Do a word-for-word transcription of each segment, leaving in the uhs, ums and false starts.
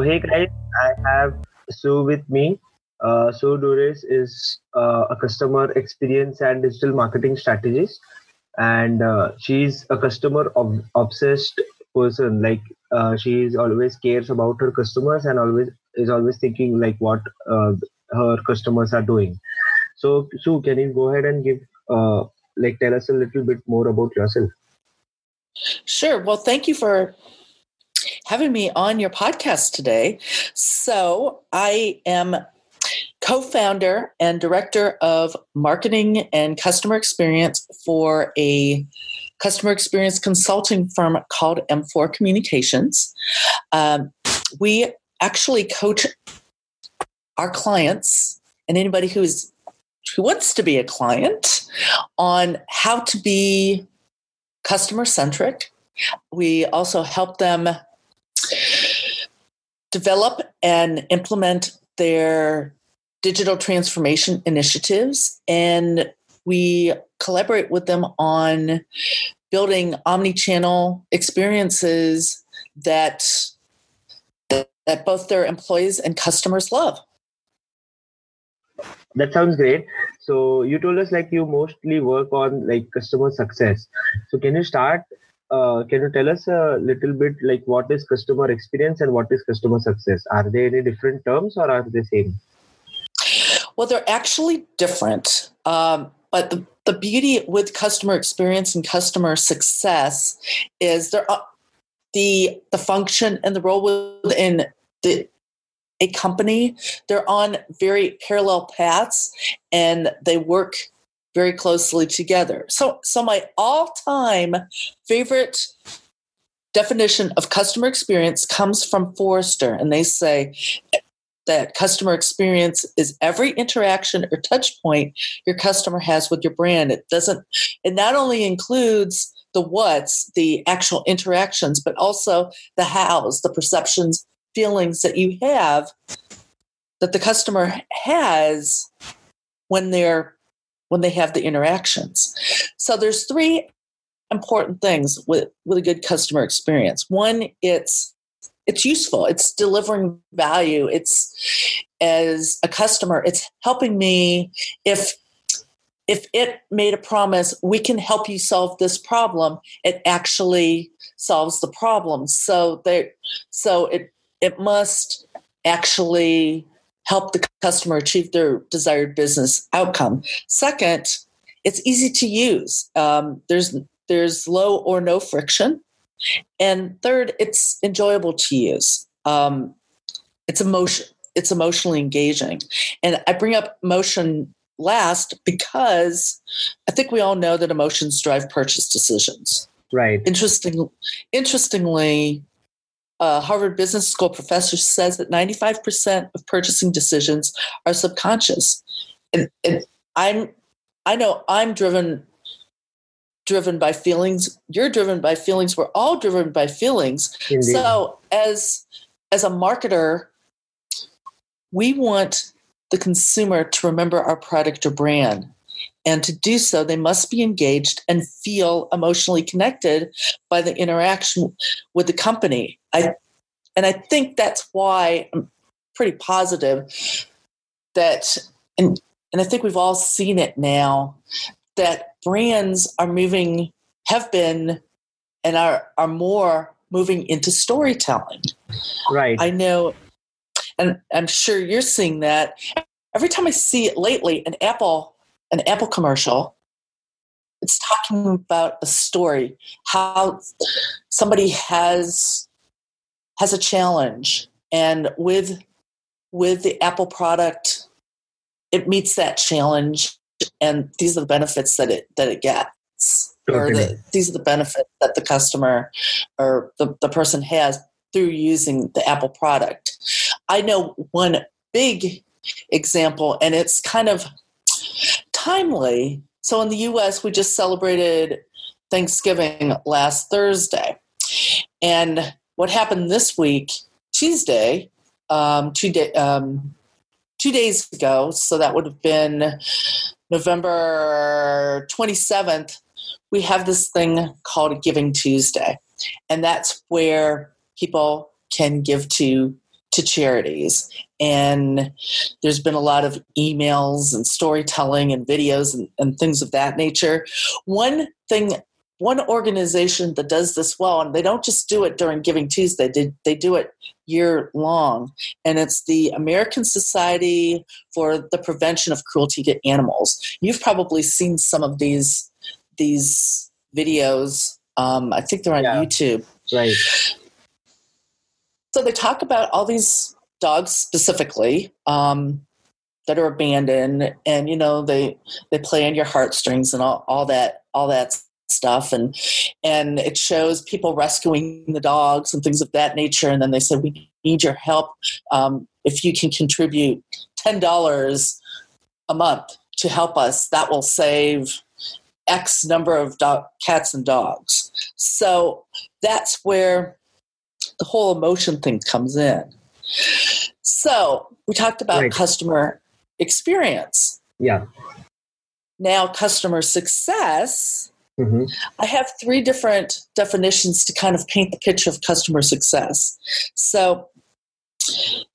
So hey guys, I have Sue with me. Uh, Sue Duris is uh, a customer experience and digital marketing strategist, and uh, she's a customer ob- obsessed person. Like uh, she is always cares about her customers and always is always thinking like what uh, her customers are doing. So Sue, can you go ahead and give uh, like tell us a little bit more about yourself? Sure. Well, thank you for having me on your podcast today. So I am co-founder and director of marketing and customer experience for a customer experience consulting firm called M four Communications. Um, we actually coach our clients and anybody who is who wants to be a client on how to be customer-centric. We also help them develop and implement their digital transformation initiatives, and we collaborate with them on building omni-channel experiences that, that that both their employees and customers love. That sounds great. So you told us like you mostly work on like customer success. So can you start? Uh, can you tell us a little bit like what is customer experience and what is customer success? Are they any different terms or are they same? Well, they're actually different. Um, but the, the beauty with customer experience and customer success is there are the the function and the role within the a company. They're on very parallel paths and they work very closely together. So, so my all-time favorite definition of customer experience comes from Forrester, and they say that customer experience is every interaction or touch point your customer has with your brand. It doesn't, it not only includes the what's, the actual interactions, but also the how's, the perceptions, feelings that you have, that the customer has when they're when they have the interactions. So there's three important things with, with a good customer experience. One, it's it's useful. It's delivering value. It's as a customer, it's helping me. If if it made a promise, we can help you solve this problem, it actually solves the problem. So they so it it must actually help the customer achieve their desired business outcome. Second, it's easy to use. Um, there's there's low or no friction. And third, it's enjoyable to use. Um, it's emotion. It's emotionally engaging. And I bring up emotion last because I think we all know that emotions drive purchase decisions. Right. Interesting. Interestingly. Uh, Harvard Business School professor says that ninety-five percent of purchasing decisions are subconscious, and, and I'm, I know I'm driven, driven by feelings. You're driven by feelings. We're all driven by feelings. Indeed. So, as as a marketer, we want the consumer to remember our product or brand, and to do so, they must be engaged and feel emotionally connected by the interaction with the company. I, and I think that's why I'm pretty positive that, and, and I think we've all seen it now, that brands are moving, have been, and are, are more moving into storytelling. Right. I know, and I'm sure you're seeing that. Every time I see it lately, an Apple an Apple commercial, it's talking about a story, how somebody has has a challenge, and with with the Apple product, it meets that challenge, and these are the benefits that it that it gets, or the, these are the benefits that the customer or the, the person has through using the Apple product. I know one big example, and it's kind of timely. So in the U S, we just celebrated Thanksgiving last Thursday. And what happened this week, Tuesday, um, two, day, um, two days ago, so that would have been November twenty-seventh, we have this thing called Giving Tuesday. And that's where people can give to to charities. And there's been a lot of emails and storytelling and videos and, and things of that nature. One thing, one organization that does this well, and they don't just do it during Giving Tuesday, they, they do it year long, and it's the American Society for the Prevention of Cruelty to Animals. You've probably seen some of these these videos. Um, I think they're on yeah. YouTube. Right. So they talk about all these dogs specifically um, that are abandoned, and you know they they play on your heartstrings and all, all that all that stuff, and and it shows people rescuing the dogs and things of that nature. And then they said, "We need your help. Um, if you can contribute ten dollars a month to help us, that will save X number of dog, cats and dogs." So that's where the whole emotion thing comes in. So we talked about right. customer experience. Yeah. Now customer success. Mm-hmm. I have three different definitions to kind of paint the picture of customer success. So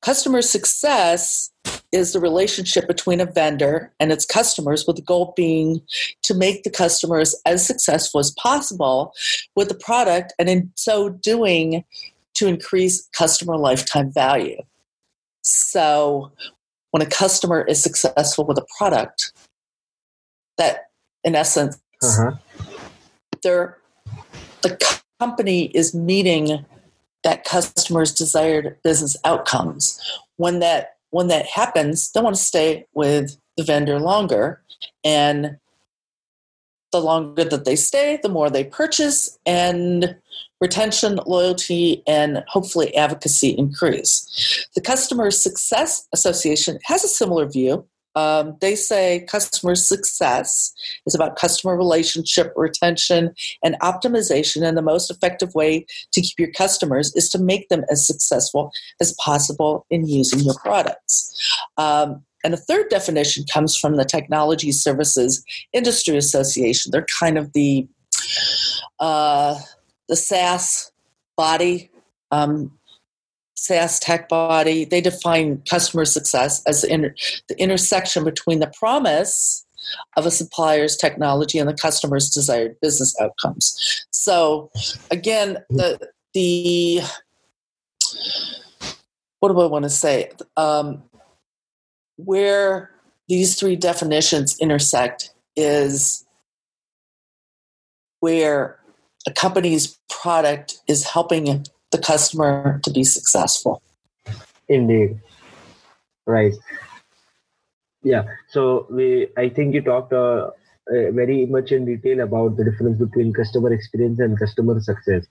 customer success is the relationship between a vendor and its customers, with the goal being to make the customers as successful as possible with the product, and in so doing to increase customer lifetime value. So when a customer is successful with a product, that in essence, uh-huh. they're, the company is meeting that customer's desired business outcomes. When that When that happens, they want to stay with the vendor longer, and the longer that they stay, the more they purchase, and retention, loyalty, and hopefully advocacy increase. The Customer Success Association has a similar view. Um, they say customer success is about customer relationship, retention, and optimization, and the most effective way to keep your customers is to make them as successful as possible in using your products. Um, and the third definition comes from the Technology Services Industry Association. They're kind of the uh, the SaaS body. Um, SaaS tech body. They define customer success as the, inter- the intersection between the promise of a supplier's technology and the customer's desired business outcomes. So again, the, the what do I want to say? Um, where these three definitions intersect is where a company's product is helping the customer to be successful. Indeed. Right. Yeah. So we, I think you talked uh, uh, very much in detail about the difference between customer experience and customer success.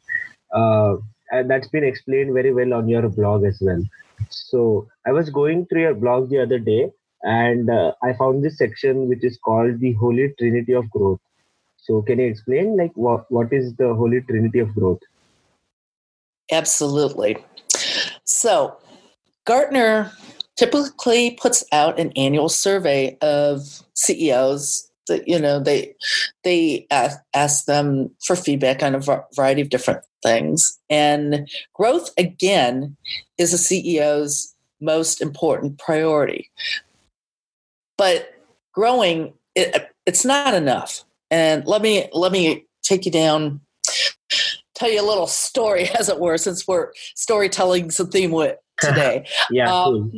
Uh, and that's been explained very well on your blog as well. So I was going through your blog the other day, and uh, I found this section which is called the Holy Trinity of Growth. So can you explain like what, what is the Holy Trinity of Growth? Absolutely. So Gartner typically puts out an annual survey of C E Os that, you know, they, they ask, ask them for feedback on a variety of different things. And growth, again, is a C E O's most important priority. But growing, it, it's not enough. And let me, let me take you down tell you a little story, as it were, since we're storytelling's the theme with today. yeah. Um,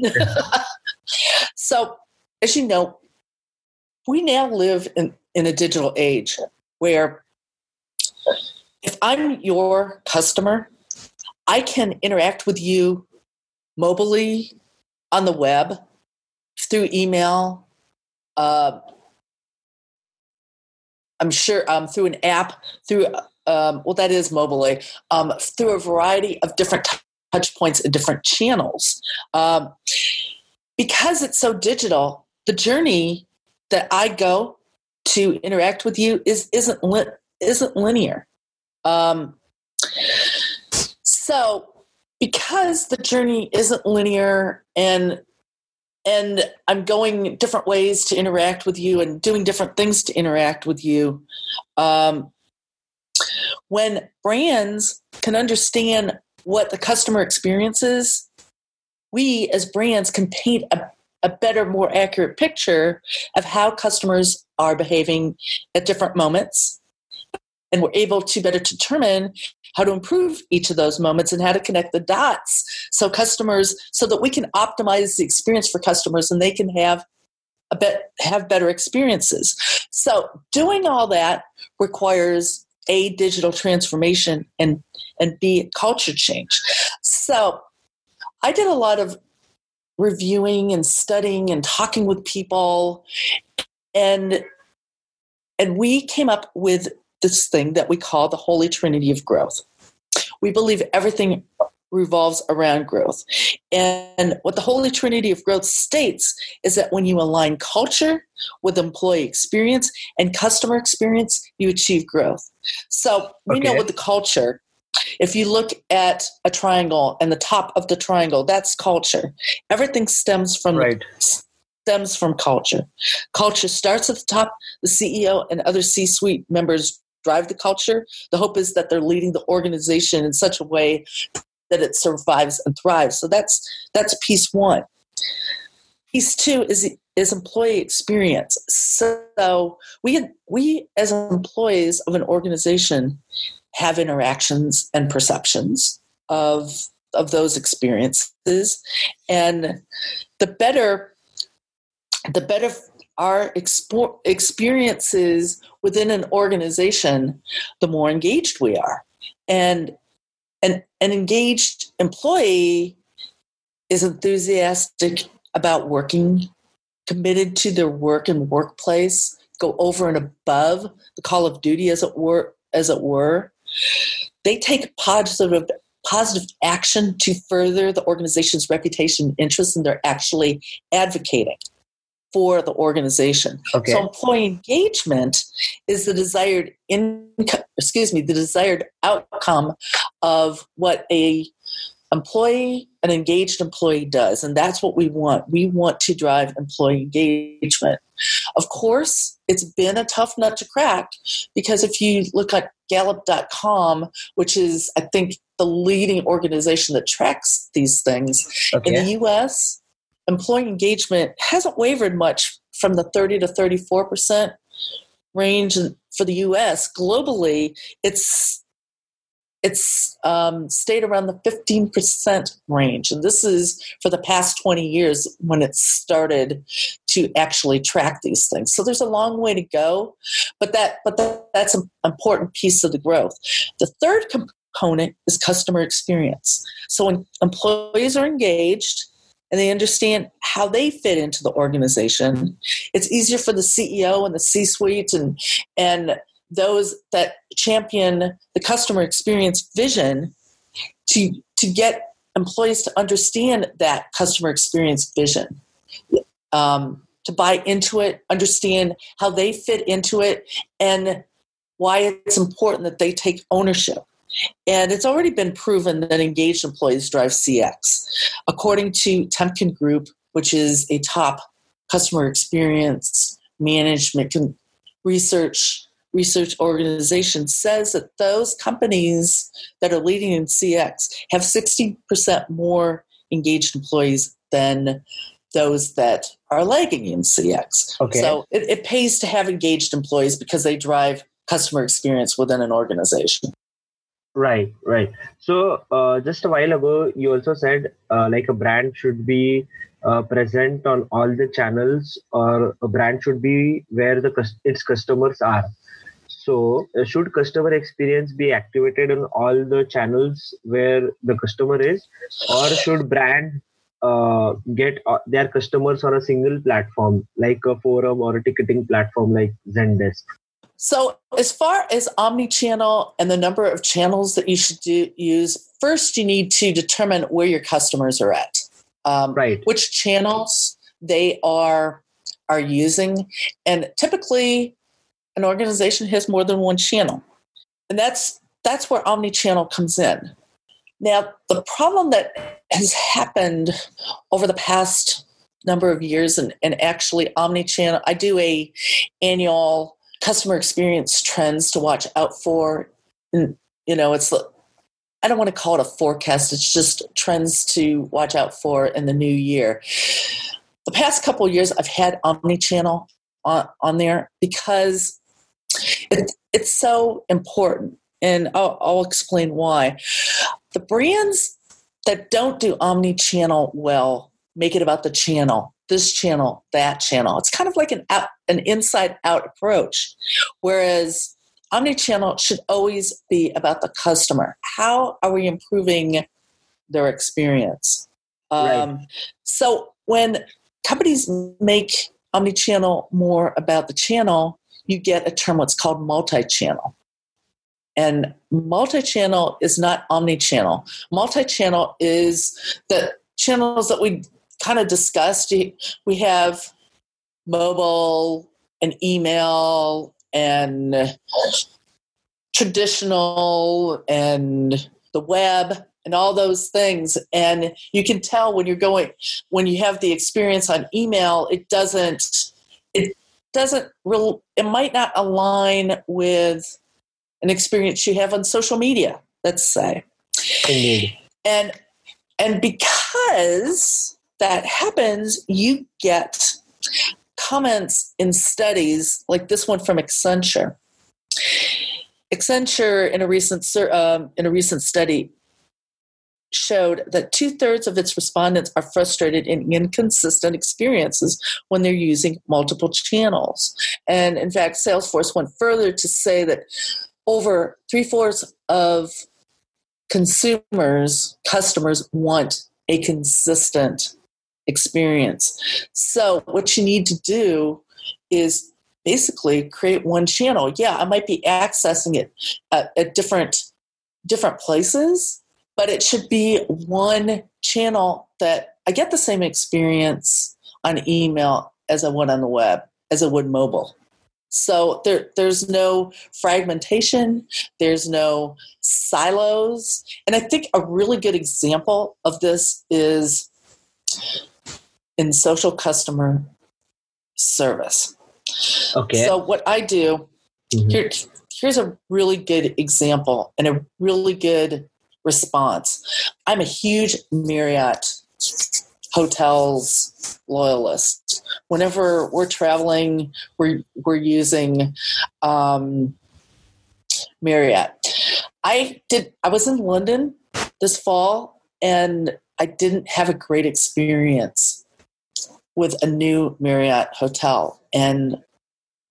so, as you know, we now live in, in a digital age where if I'm your customer, I can interact with you mobilely, on the web, through email, uh, I'm sure um, through an app, through... Um, well, that is mobilely, um, through a variety of different t- touch points and different channels. Um, because it's so digital, the journey that I go to interact with you is, isn't li- isn't linear. Um, so because the journey isn't linear, and and I'm going different ways to interact with you and doing different things to interact with you, um, when brands can understand what the customer experience is, we as brands can paint a, a better, more accurate picture of how customers are behaving at different moments. And we're able to better determine how to improve each of those moments and how to connect the dots so customers, so that we can optimize the experience for customers and they can have a bit, have better experiences. So doing all that requires A, digital transformation, and, and B, culture change. So I did a lot of reviewing and studying and talking with people, and and we came up with this thing that we call the Holy Trinity of growth. We believe everything revolves around growth. And what the Holy Trinity of growth states is that when you align culture with employee experience and customer experience, you achieve growth. So we okay. know with the culture, if you look at a triangle and the top of the triangle, that's culture. Everything stems from right. stems from culture. Culture starts at the top. The C E O and other C-suite members drive the culture. The hope is that they're leading the organization in such a way that it survives and thrives. So that's that's piece one. Piece two is is employee experience. So we we as employees of an organization have interactions and perceptions of of those experiences, and the better the better our expo- experiences within an organization, the more engaged we are, and. An, an engaged employee is enthusiastic about working, committed to their work and workplace, go over and above the call of duty, as it were. As it were, they take positive positive action to further the organization's reputation and interests, and they're actually advocating for the organization. Okay. So employee engagement is the desired in, excuse me, the desired outcome of what a employee, an engaged employee does. And that's what we want. We want to drive employee engagement. Of course, it's been a tough nut to crack, because if you look at Gallup dot com, which is, I think, the leading organization that tracks these things okay. in the U S, employee engagement hasn't wavered much from the thirty to thirty-four percent range for the U S. Globally, it's it's um, stayed around the fifteen percent range. And this is for the past twenty years when it started to actually track these things. So there's a long way to go, but that but that, that's an important piece of the growth. The third component is customer experience. So when employees are engaged, and they understand how they fit into the organization, it's easier for the C E O and the C-suite and and those that champion the customer experience vision to to get employees to understand that customer experience vision, um, to buy into it, understand how they fit into it, and why it's important that they take ownership. And it's already been proven that engaged employees drive C X. According to Temkin Group, which is a top customer experience management research, research organization, says that those companies that are leading in C X have sixty percent more engaged employees than those that are lagging in C X. Okay. So it, it pays to have engaged employees because they drive customer experience within an organization. Right, right. So uh, just a while ago, you also said uh, like a brand should be uh, present on all the channels, or a brand should be where the its customers are. So uh, should customer experience be activated in all the channels where the customer is, or should brand uh, get uh, their customers on a single platform, like a forum or a ticketing platform like Zendesk? So as far as omnichannel and the number of channels that you should do, use, first you need to determine where your customers are at, um, right. which channels they are are using. And typically, an organization has more than one channel. And that's that's where omnichannel comes in. Now, the problem that has happened over the past number of years, and, and actually omnichannel, I do a annual customer experience trends to watch out for. And, you know, it's I don't want to call it a forecast. It's just trends to watch out for in the new year. The past couple of years, I've had omnichannel on, on there because it, it's so important. And I'll, I'll explain why. The brands that don't do omnichannel well make it about the channel, this channel, that channel. It's kind of like an out, an inside-out approach, whereas omnichannel should always be about the customer. How are we improving their experience? Right. Um, so when companies make omnichannel more about the channel, you get a term what's called multi-channel. And multi-channel is not omnichannel. Multi-channel is the channels that we kind of discussed. We have mobile and email and traditional and the web and all those things. And you can tell when you're going, when you have the experience on email, it doesn't, it doesn't real, it might not align with an experience you have on social media, let's say. Indeed. And, and because that happens, you get comments in studies like this one from Accenture. Accenture in a recent, um, in a recent study showed that two-thirds of its respondents are frustrated in inconsistent experiences when they're using multiple channels. And in fact, Salesforce went further to say that over three-fourths of consumers, customers want a consistent experience. So what you need to do is basically create one channel. Yeah, I might be accessing it at, at different different places, but it should be one channel that I get the same experience on email as I would on the web, as I would mobile. So there, there's no fragmentation, there's no silos. And I think a really good example of this is in social customer service. Okay. So what I do, mm-hmm. here, here's a really good example and a really good response. I'm a huge Marriott hotels loyalist. Whenever we're traveling, we're we're using um, Marriott. I did. I was in London this fall, and I didn't have a great experience with a new Marriott hotel, and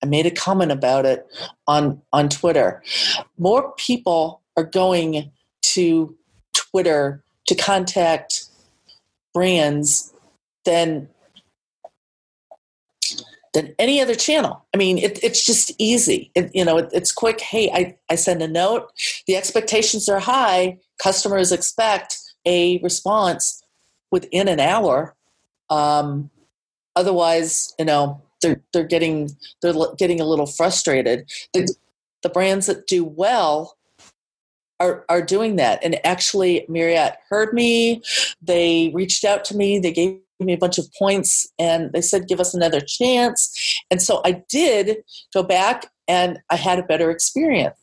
I made a comment about it on on Twitter. More people are going to Twitter to contact brands than than any other channel. I mean, it, it's just easy. It, you know, it, it's quick. Hey, I, I send a note. The expectations are high. Customers expect a response within an hour. Um, otherwise, you know, they're they're getting they're getting a little frustrated. The the brands that do well Are, are doing that. And actually Marriott heard me. They reached out to me. They gave me a bunch of points and they said, give us another chance. And so I did go back and I had a better experience.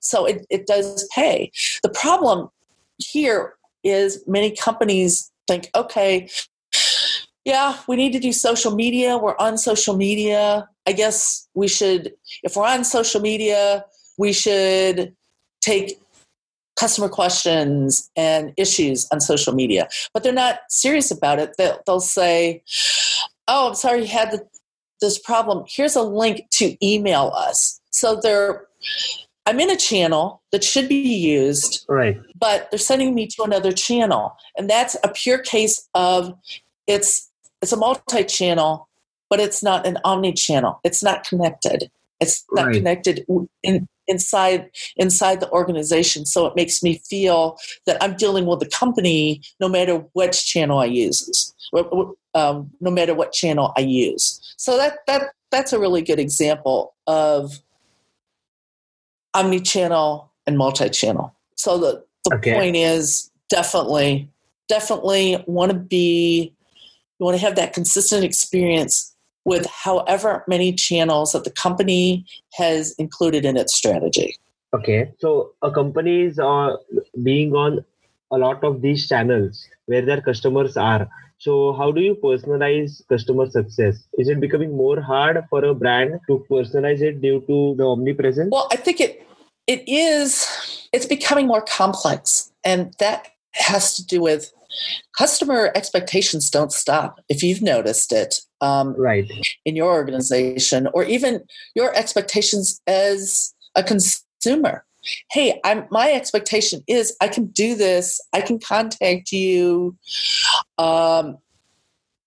So it, it does pay. The problem here is many companies think, okay, yeah, we need to do social media. We're on social media. I guess we should, if we're on social media, we should take customer questions and issues on social media, but they're not serious about it. They'll, they'll say, oh, I'm sorry you had the, this problem. Here's a link to email us. So they're, I'm in a channel that should be used, right? But they're sending me to another channel. And that's a pure case of it's, it's a multi-channel, but it's not an omni-channel. It's not connected. It's not right. connected in, inside inside the organization, so it makes me feel that I'm dealing with the company, no matter which channel I use, um, no matter what channel I use. So that that that's a really good example of omnichannel and multi-channel. So the, the okay. point is definitely definitely want to be you want to have that consistent experience with however many channels that the company has included in its strategy. Okay, so a companies are being on a lot of these channels where their customers are. So how do you personalize customer success? Is it becoming more hard for a brand to personalize it due to the omnipresence? Well, I think it it is, it's becoming more complex. And that has to do with customer expectations don't stop, if you've noticed it, um, right. in your organization, or even your expectations as a consumer. Hey, I'm, my expectation is I can do this. I can contact you. Um,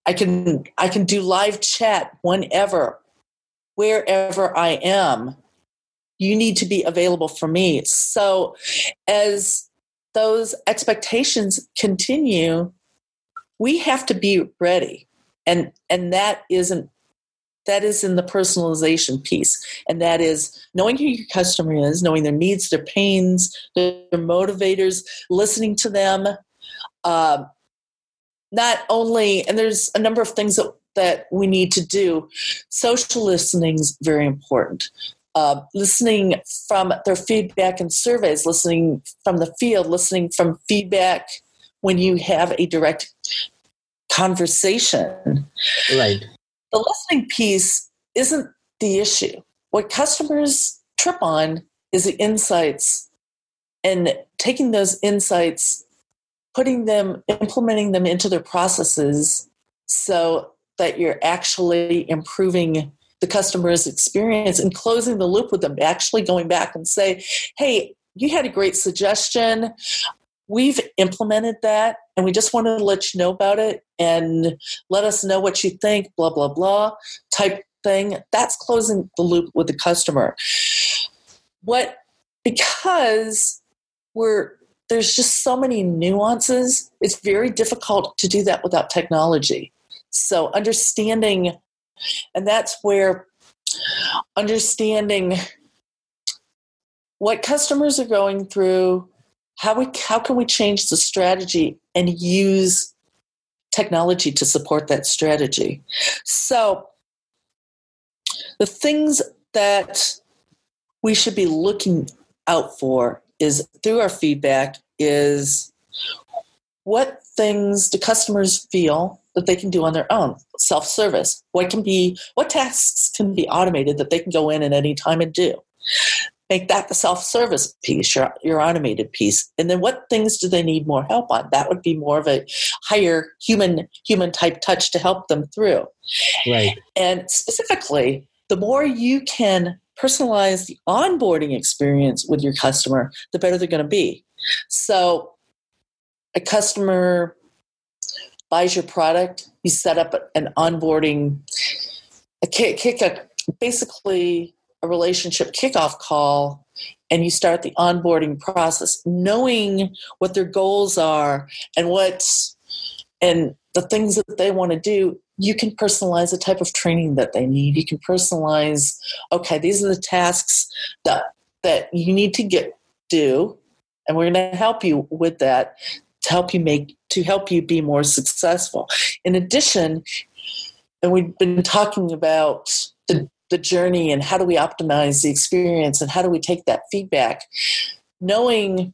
I can I can do live chat whenever, wherever I am. You need to be available for me. So as those expectations continue, we have to be ready. And and that isn't That is in the personalization piece. And that is knowing who your customer is, knowing their needs, their pains, their motivators, listening to them. Uh, not only, and there's a number of things that, that we need to do. Social listening is very important. Uh, listening from their feedback and surveys, listening from the field, listening from feedback when you have a direct conversation. Right. The listening piece isn't the issue. What customers trip on is the insights, and taking those insights, putting them, implementing them into their processes so that you're actually improving the customer's experience and closing the loop with them, actually going back and say, hey, you had a great suggestion. We've implemented that, and we just wanted to let you know about it and let us know what you think, blah, blah, blah, type thing. That's closing the loop with the customer. What, because we're, there's just so many nuances, it's very difficult to do that without technology. So understanding, and that's where understanding what customers are going through, How we how can we change the strategy and use technology to support that strategy? So the things that we should be looking out for is through our feedback is what things do customers feel that they can do on their own, self-service? What can be what tasks can be automated that they can go in at any time and do? Make that the self-service piece, your, your automated piece. And then what things do they need more help on? That would be more of a higher human human type touch to help them through. Right. And specifically, the more you can personalize the onboarding experience with your customer, the better they're going to be. So a customer buys your product, you set up an onboarding, a kick, kick a, basically a relationship kickoff call, and you start the onboarding process, knowing what their goals are and what and the things that they want to do. You can personalize the type of training that they need. You can personalize, okay, these are the tasks that that you need to get do, and we're going to help you with that to help you make to help you be more successful. In addition, and we've been talking about the the journey and how do we optimize the experience and how do we take that feedback, knowing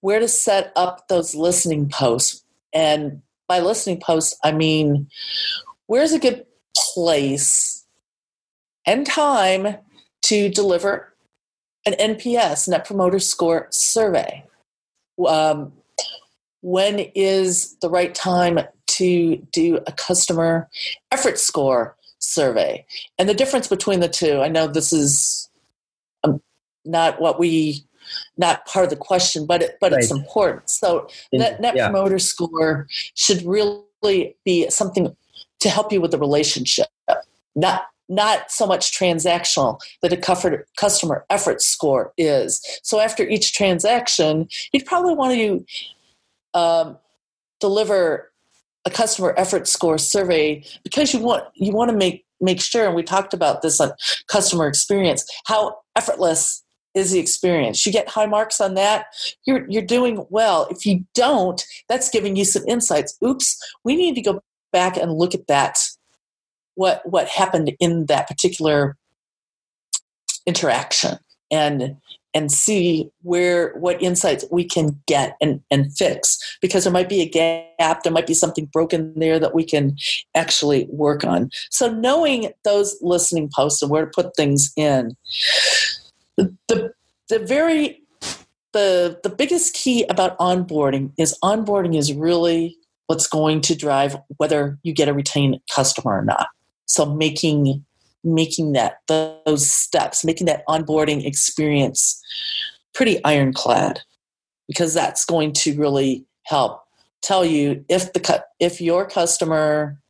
where to set up those listening posts. And by listening posts, I mean, where's a good place and time to deliver an N P S, Net Promoter Score survey? Um, when is the right time to do a customer effort score survey? And the difference between the two, I know this is um, not what we, not part of the question, but it, but right. It's important. So that net yeah. promoter score should really be something to help you with the relationship, not not so much transactional that a customer effort score is. So after each transaction, you'd probably want to um, deliver a customer effort score survey because you want you want to make, make sure, and we talked about this on customer experience, how effortless is the experience. You get high marks on that, you're you're doing well. If you don't, that's giving you some insights. Oops, we need to go back and look at that, what what happened in that particular interaction, and and see where, what insights we can get and, and fix, because there might be a gap, there might be something broken there that we can actually work on. So knowing those listening posts and where to put things in. The the very the the biggest key about onboarding is onboarding is really what's going to drive whether you get a retained customer or not. So making making that those steps, making that onboarding experience pretty ironclad, because that's going to really help tell you if the if your customer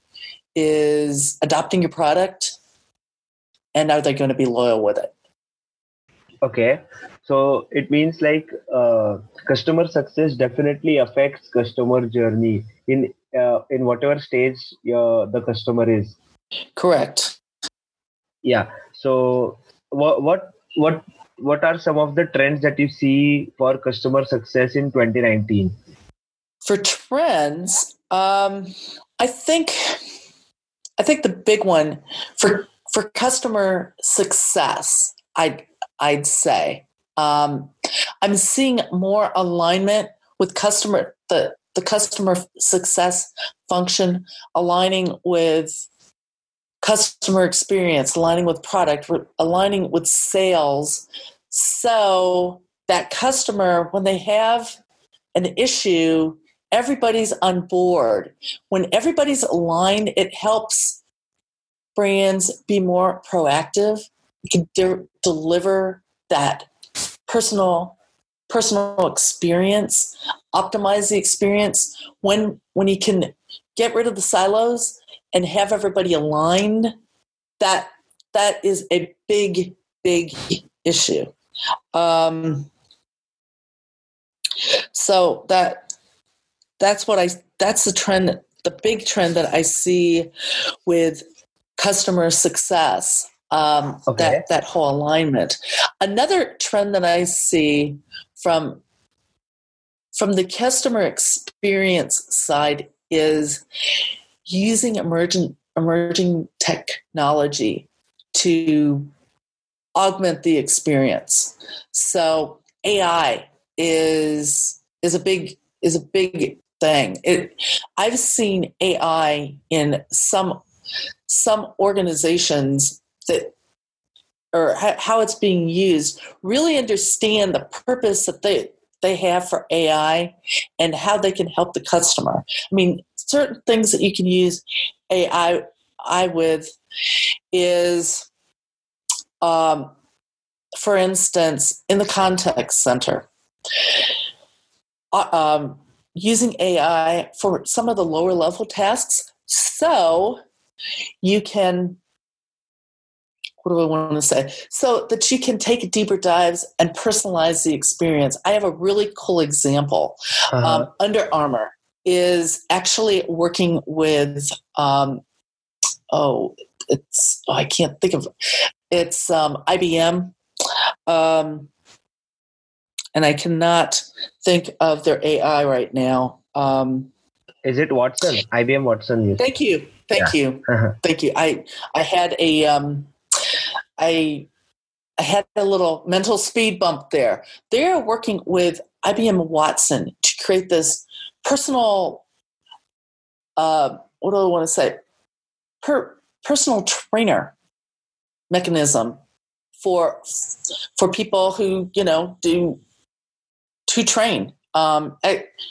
is adopting your product and are they going to be loyal with it. Okay, so it means like uh, customer success definitely affects customer journey in uh, in whatever stage uh, the customer is. Correct. Yeah. So what what what what are some of the trends that you see for customer success in twenty nineteen? For trends, um, I think I think the big one for for customer success, I. I'd say um, I'm seeing more alignment with customer, the, the customer success function, aligning with customer experience, aligning with product, aligning with sales. So that customer, when they have an issue, everybody's on board. When everybody's aligned, it helps brands be more proactive. You can de- deliver that personal personal experience, optimize the experience. When when you can get rid of the silos and have everybody aligned, that that is a big, big issue. Um, so that that's what I that's the trend, the big trend that I see with customer success. Um, okay. that, that whole alignment. Another trend that I see from, from the customer experience side is using emergent, emerging technology to augment the experience. So A I is, is a big, is a big thing. It, I've seen A I in some, some organizations that, or how it's being used, really understand the purpose that they, they have for A I and how they can help the customer. I mean, certain things that you can use A I I with is, um, for instance, in the contact center, uh, um, using A I for some of the lower level tasks so you can What do I want to say? So that you can take deeper dives and personalize the experience. I have a really cool example. Uh-huh. Um, Under Armour is actually working with, um, oh, it's oh, I can't think of it's um, I B M, um, and I cannot think of their A I right now. Um, is it Watson? I B M Watson. Thank you, thank yeah. you, uh-huh. thank you. I I had a. Um, I, I had a little mental speed bump there. They're working with I B M Watson to create this personal, uh, what do I want to say, per, personal trainer mechanism for for people who, you know, do to train, um,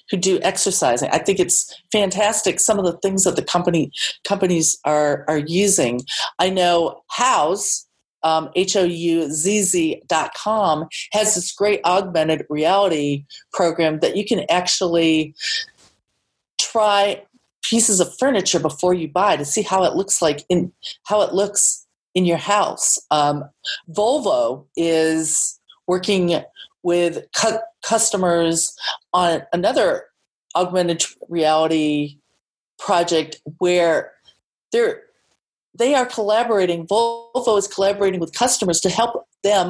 who do exercising. I think it's fantastic, some of the things that the company companies are are using. I know House. Um, H O U Z Z dot com has this great augmented reality program that you can actually try pieces of furniture before you buy to see how it looks like in how it looks in your house. Um, Volvo is working with cu- customers on another augmented reality project where they're They are collaborating, Volvo is collaborating with customers to help them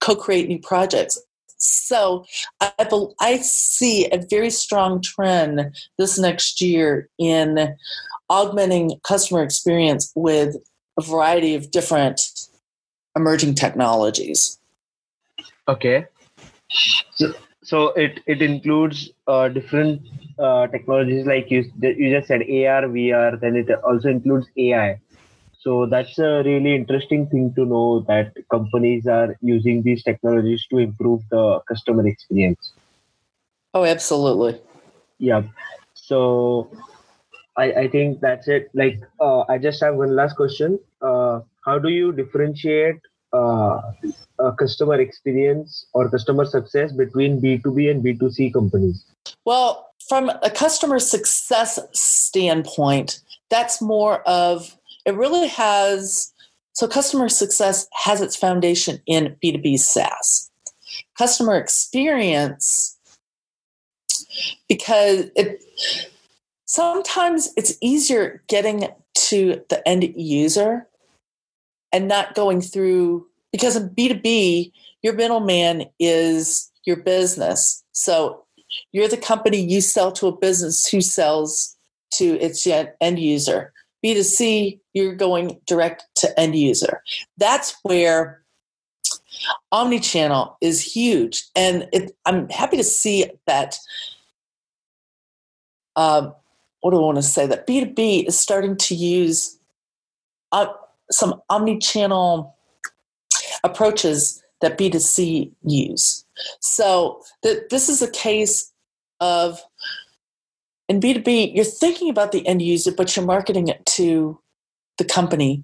co-create new projects. So I, be, I see a very strong trend this next year in augmenting customer experience with a variety of different emerging technologies. Okay. So, so it, it includes uh, different uh, technologies like you, you just said, A R, V R, then it also includes A I. So that's a really interesting thing to know that companies are using these technologies to improve the customer experience. Oh, absolutely. Yeah. So I, I think that's it. Like, uh, I just have one last question. Uh, how do you differentiate uh, a customer experience or customer success between B two B and B two C companies? Well, from a customer success standpoint, that's more of, it really has, so customer success has its foundation in B two B SaaS. Customer experience, because it sometimes it's easier getting to the end user and not going through, because in B two B, your middleman is your business. So you're the company, you sell to a business who sells to its end user. B two C, you're going direct to end user. That's where omnichannel is huge. And it, I'm happy to see that, um, what do I want to say, that B two B is starting to use uh, some omnichannel approaches that B two C use. So th- this is a case of, in B two B, you're thinking about the end user, but you're marketing it to the company.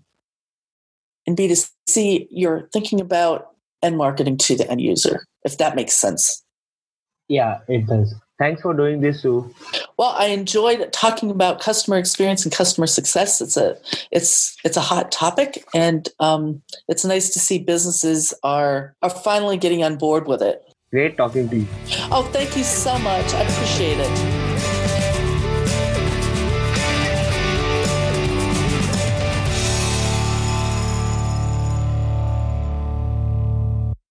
In B two C, you're thinking about and marketing to the end user, if that makes sense. Yeah, it does. Thanks for doing this, Sue. Well, I enjoyed talking about customer experience and customer success. It's a it's it's a hot topic, and um, it's nice to see businesses are are finally getting on board with it. Great talking to you. Oh, thank you so much. I appreciate it.